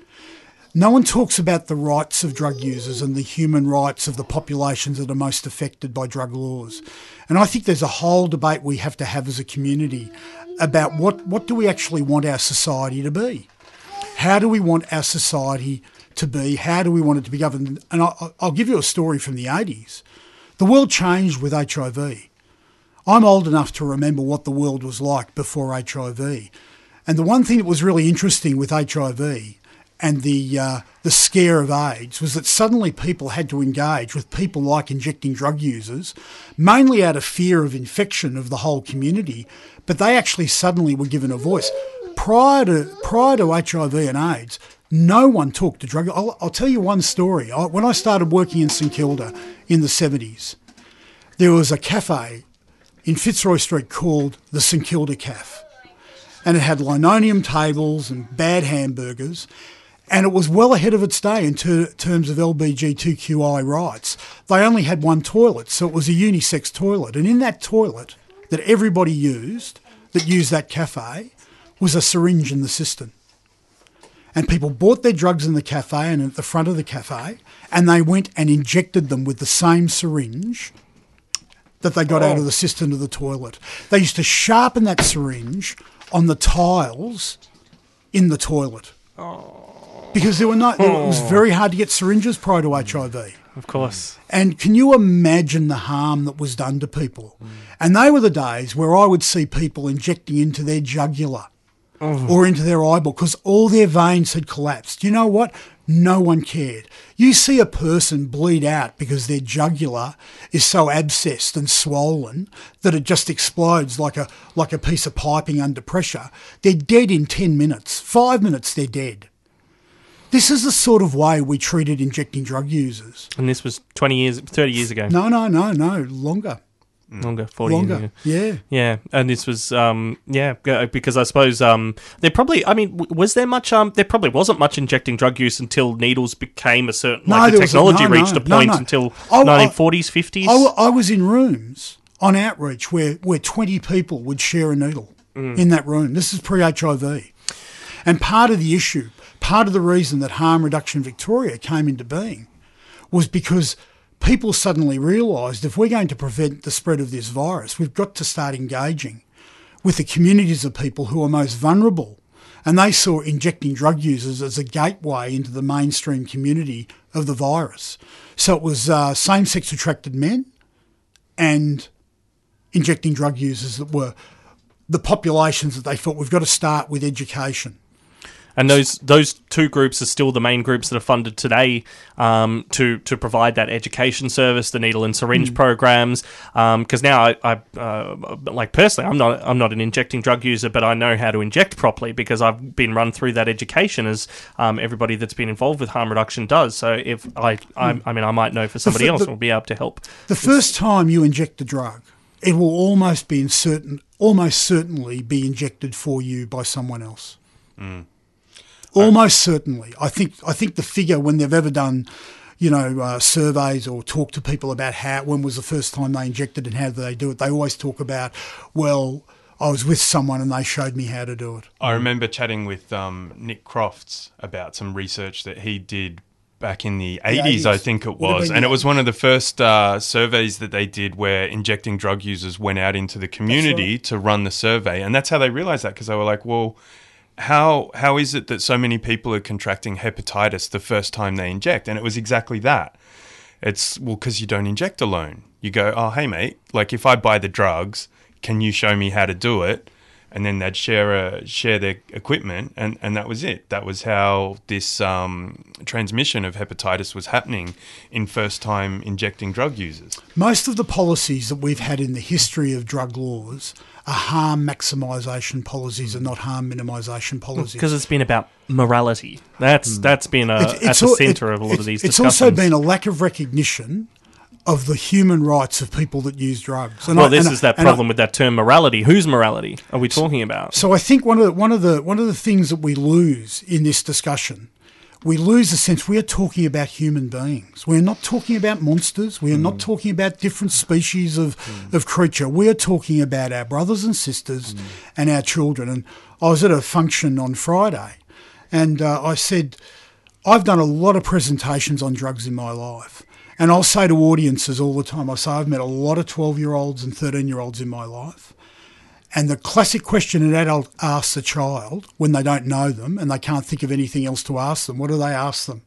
No one talks about the rights of drug users and the human rights of the populations that are most affected by drug laws. And I think there's a whole debate we have to have as a community about what do we actually want our society to be? How do we want our society to be? How do we want it to be governed? And I'll give you a story from the 80s. The world changed with HIV. I'm old enough to remember what the world was like before HIV. And the one thing that was really interesting with HIV... and the scare of AIDS was that suddenly people had to engage with people like injecting drug users, mainly out of fear of infection of the whole community, but they actually suddenly were given a voice. Prior to HIV and AIDS, no one talked to drug. I'll tell you one story. When I started working in St Kilda in the 70s, there was a cafe in Fitzroy Street called the St Kilda Cafe, and it had linoleum tables and bad hamburgers, and it was well ahead of its day in terms of LGBTQI rights. They only had one toilet, so it was a unisex toilet, and in that toilet that everybody used, that used that cafe, was a syringe in the cistern. And people bought their drugs in the cafe and at the front of the cafe, and they went and injected them with the same syringe that they got out of the cistern of the toilet. They used to sharpen that syringe on the tiles in the toilet. Because it was very hard to get syringes prior to HIV. Of course. And can you imagine the harm that was done to people? And they were the days where I would see people injecting into their jugular or into their eyeball because all their veins had collapsed. You know what? No one cared. You see a person bleed out because their jugular is so abscessed and swollen that it just explodes like a piece of piping under pressure. They're dead in 10 minutes. 5 minutes, they're dead. This is the sort of way we treated injecting drug users. And this was 30 years ago. No, longer. Longer, 40 years ago. Yeah. Yeah, and this was, because I suppose there probably, I mean, was there much, there probably wasn't much injecting drug use until needles became a certain, the technology reached a point until 1940s, 50s. I was in rooms on outreach where 20 people would share a needle in that room. This is pre-HIV. And part of the issue, part of the reason that Harm Reduction Victoria came into being was because people suddenly realised if we're going to prevent the spread of this virus, we've got to start engaging with the communities of people who are most vulnerable. And they saw injecting drug users as a gateway into the mainstream community of the virus. So it was same-sex attracted men and injecting drug users that were the populations that they thought we've got to start with education. And those two groups are still the main groups that are funded today to provide that education service, the needle and syringe programs. Because now, I like personally, I'm not an injecting drug user, but I know how to inject properly because I've been run through that education as everybody that's been involved with harm reduction does. So if I might know for somebody else, will be able to help. The first time you inject a drug, it will almost certainly be injected for you by someone else. Mm. Almost certainly. I think the figure when they've ever done, surveys or talked to people about when was the first time they injected and how do they do it, they always talk about, well, I was with someone and they showed me how to do it. I remember chatting with Nick Crofts about some research that he did back in the 80s, I think it was. And it was one of the first surveys that they did where injecting drug users went out into the community to run the survey. And that's how they realised that because they were like, well, how is it that so many people are contracting hepatitis the first time they inject? And it was exactly that. It's, well, because you don't inject alone. You go, oh, hey, mate, like if I buy the drugs, can you show me how to do it? And then they'd share their equipment, and that was it. That was how this transmission of hepatitis was happening in first-time injecting drug users. Most of the policies that we've had in the history of drug laws are harm maximisation policies and not harm minimisation policies. Because it's been about morality. That's been at the centre of a lot of these discussions. It's also been a lack of recognition of the human rights of people that use drugs. And this is that problem with that term morality. Whose morality are we talking about? So I think one of the things that we lose in this discussion, we lose the sense we are talking about human beings. We're not talking about monsters. We are not talking about different species of creature. We are talking about our brothers and sisters and our children. And I was at a function on Friday and I said, I've done a lot of presentations on drugs in my life. And I'll say to audiences all the time, I say I've met a lot of 12-year-olds and 13-year-olds in my life. And the classic question an adult asks a child when they don't know them and they can't think of anything else to ask them, what do they ask them?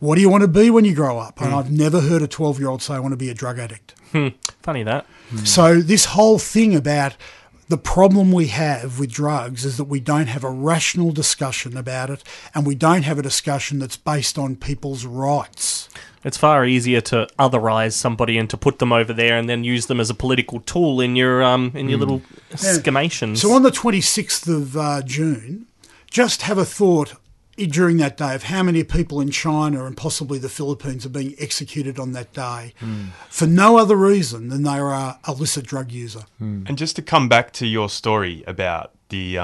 What do you want to be when you grow up? And I've never heard a 12-year-old say I want to be a drug addict. Funny that. So this whole thing about The problem we have with drugs is that we don't have a rational discussion about it, and we don't have a discussion that's based on people's rights. It's far easier to otherize somebody and to put them over there and then use them as a political tool in your little schemations. So on the 26th of June, just have a thought during that day of how many people in China and possibly the Philippines are being executed on that day for no other reason than they are an illicit drug user. And just to come back to your story about the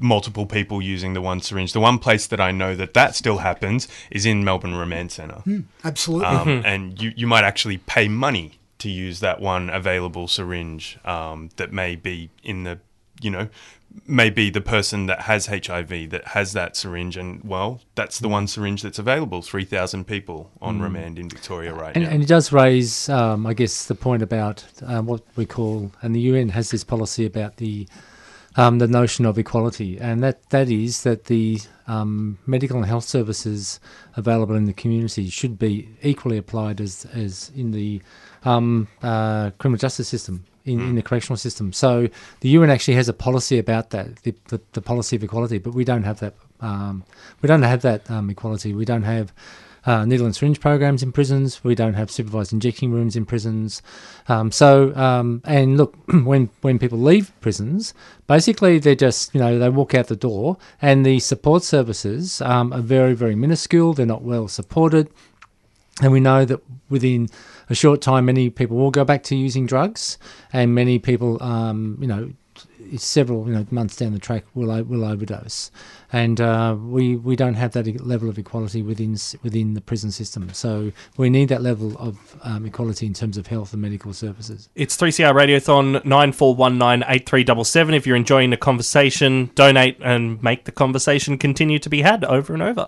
multiple people using the one syringe, the one place that I know that that still happens is in Melbourne Remand Centre. Absolutely. And you might actually pay money to use that one available syringe that may be in the, you know, maybe the person that has HIV that has that syringe, and, well, that's the one syringe that's available, 3,000 people on remand in Victoria right now. And it does raise, I guess, the point about what we call, and the UN has this policy about the notion of equality, and that is that the medical and health services available in the community should be equally applied as in the criminal justice system, in the correctional system. So the UN actually has a policy about that, the policy of equality, but we don't have that. We don't have that equality. We don't have needle and syringe programs in prisons. We don't have supervised injecting rooms in prisons. And look, when people leave prisons, basically they're just, you know, they walk out the door, and the support services are very, very minuscule. They're not well supported. And we know that within a short time, many people will go back to using drugs, and many people, several months down the track will overdose, and we don't have that level of equality within the prison system. So we need that level of equality in terms of health and medical services. It's 3CR Radiothon 9419 8377. If you're enjoying the conversation, donate and make the conversation continue to be had over and over,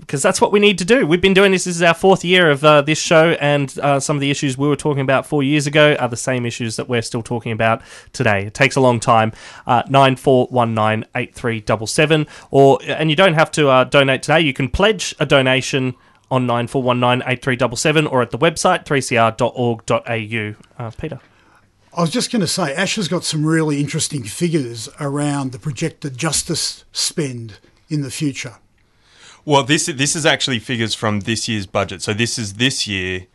because that's what we need to do. We've been doing this. This is our fourth year of this show, and some of the issues we were talking about 4 years ago are the same issues that we're still talking about today. It takes a long time. 9419 8377, and you don't have to donate today. You can pledge a donation on 9419 8377 or at the website 3cr.org.au. Peter, I was just going to say, Ash has got some really interesting figures around the projected justice spend in the future. Well, this is actually figures from this year's budget. So this is this year.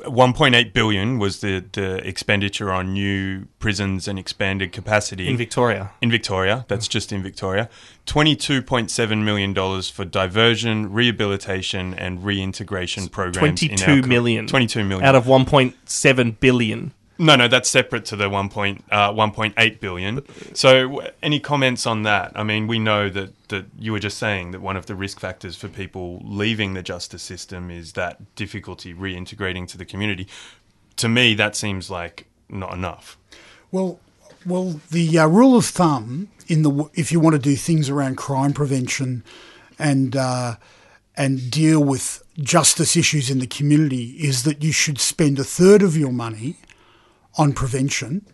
1.8 billion was the expenditure on new prisons and expanded capacity. In Victoria. That's just in Victoria. $22.7 million for diversion, rehabilitation and reintegration programs. $22 million. Out of 1.7 billion. No, that's separate to the 1.8 billion. So any comments on that? I mean, we know that you were just saying that one of the risk factors for people leaving the justice system is that difficulty reintegrating to the community. To me, that seems like not enough. Well, the rule of thumb, if you want to do things around crime prevention and deal with justice issues in the community, is that you should spend a third of your money on prevention,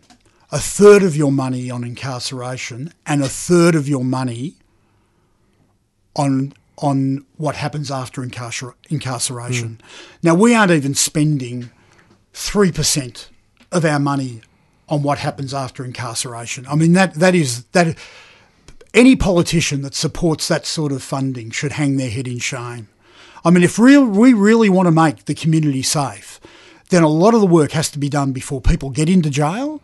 a third of your money on incarceration, and a third of your money on what happens after incarceration. Now, we aren't even spending 3% of our money on what happens after incarceration. I mean, that is any politician that supports that sort of funding should hang their head in shame. I mean, if we really want to make the community safe, then a lot of the work has to be done before people get into jail.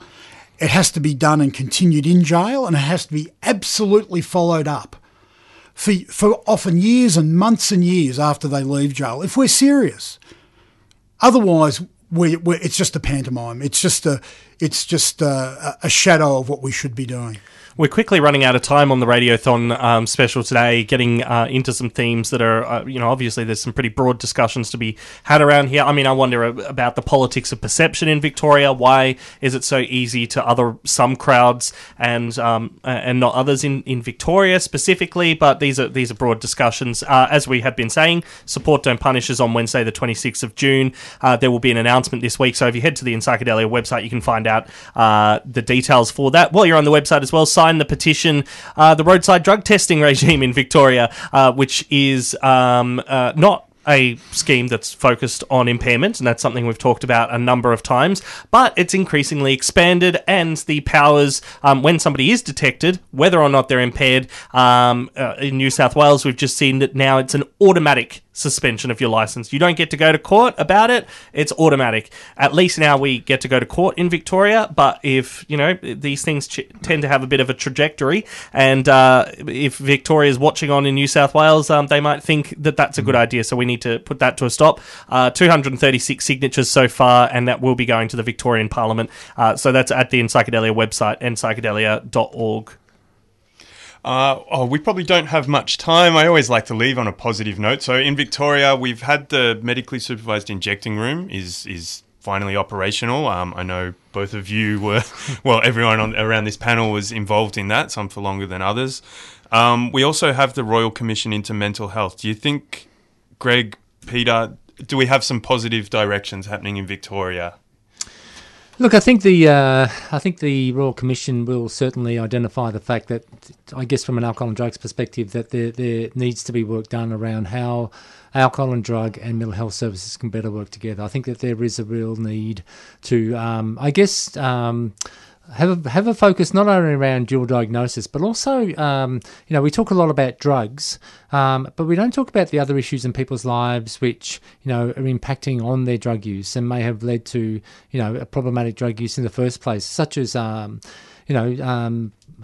It has to be done and continued in jail, and it has to be absolutely followed up for often years and months and years after they leave jail, if we're serious. Otherwise, it's just a pantomime. It's just a shadow of what we should be doing. We're quickly running out of time on the Radiothon special today, getting into some themes that are, obviously there's some pretty broad discussions to be had around here. I mean, I wonder about the politics of perception in Victoria. Why is it so easy to other some crowds and not others in Victoria specifically? But these are broad discussions. As we have been saying, Support Don't Punish is on Wednesday, the 26th of June. There will be an announcement this week. So if you head to the In Psychedelia website, you can find out the details for that. While you're on the website as well, the petition, the roadside drug testing regime in Victoria, which is not a scheme that's focused on impairment, and that's something we've talked about a number of times, but it's increasingly expanded, and the powers, when somebody is detected, whether or not they're impaired, in New South Wales, we've just seen that now it's an automatic suspension of your license. You don't get to go to court about it. It's automatic. At least now we get to go to court in Victoria, but if, you know, these things tend to have a bit of a trajectory, and if Victoria is watching on in New South Wales, they might think that that's a good idea, so we need to put that to a stop. 236 signatures so far, and that will be going to the Victorian Parliament. So that's at the Enpsychedelia website, enpsychedelia.org. We probably don't have much time. I always like to leave on a positive note. So in Victoria, we've had the medically supervised injecting room is finally operational. I know both of you were, well, everyone around this panel was involved in that, some for longer than others. We also have the Royal Commission into Mental Health. Do you think, Greg, Peter, do we have some positive directions happening in Victoria? Look, I think the Royal Commission will certainly identify the fact that, I guess from an alcohol and drugs perspective, that there needs to be work done around how alcohol and drug and mental health services can better work together. I think that there is a real need to, have a focus not only around dual diagnosis, but also, you know, we talk a lot about drugs, but we don't talk about the other issues in people's lives which, you know, are impacting on their drug use and may have led to, you know, a problematic drug use in the first place, such as,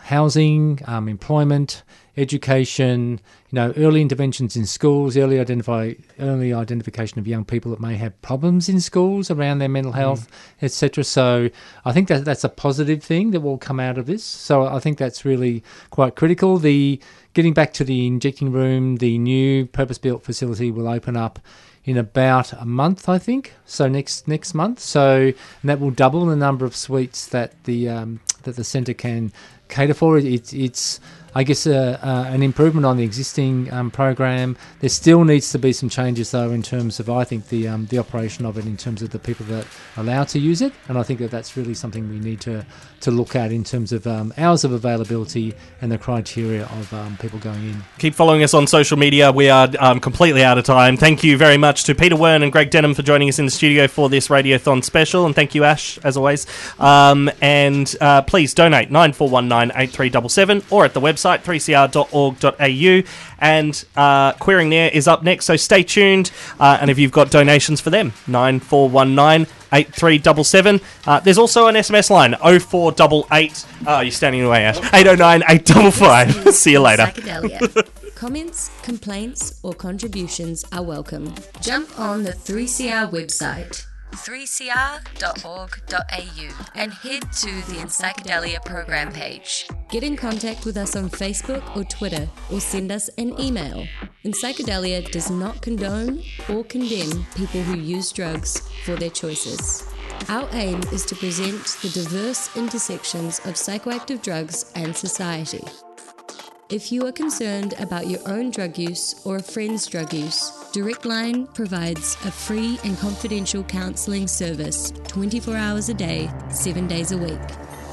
housing, employment, education, you know, early interventions in schools, early identification of young people that may have problems in schools around their mental health, etc. So I think that that's a positive thing that will come out of this. So I think that's really quite critical. The getting back to the injecting room, the new purpose-built facility will open up in about a month, I think. So next month. So and that will double the number of suites that the centre can cater for. It's I guess, an improvement on the existing program. There still needs to be some changes, though, in terms of, I think, the operation of it, in terms of the people that are allowed to use it. And I think that that's really something we need to look at in terms of hours of availability and the criteria of people going in. Keep following us on social media. We are completely out of time. Thank you very much to Peter Wern and Greg Denham for joining us in the studio for this Radiothon special. And thank you, Ash, as always. And please donate 9419 8377 or at the website, 3cr.org.au, and Queering There is up next, so stay tuned, and if you've got donations for them, 9419 8377. There's also an SMS line, 0488, you're standing in the way, Ash, 809 855. See you later. Comments, complaints or contributions are welcome. Jump on the 3CR website, 3cr.org.au, and head to the Enpsychedelia program page. Get in contact with us on Facebook or Twitter, or send us an email. Enpsychedelia does not condone or condemn people who use drugs for their choices. Our aim is to present the diverse intersections of psychoactive drugs and society. If you are concerned about your own drug use or a friend's drug use, Direct Line provides a free and confidential counselling service 24 hours a day, 7 days a week.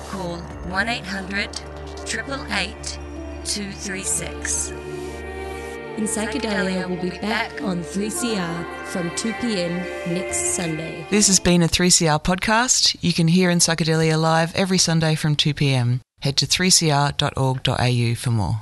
Call 1800 888 236. Enpsychedelia will be back on 3CR from 2pm next Sunday. This has been a 3CR podcast. You can hear Enpsychedelia live every Sunday from 2pm. Head to 3cr.org.au for more.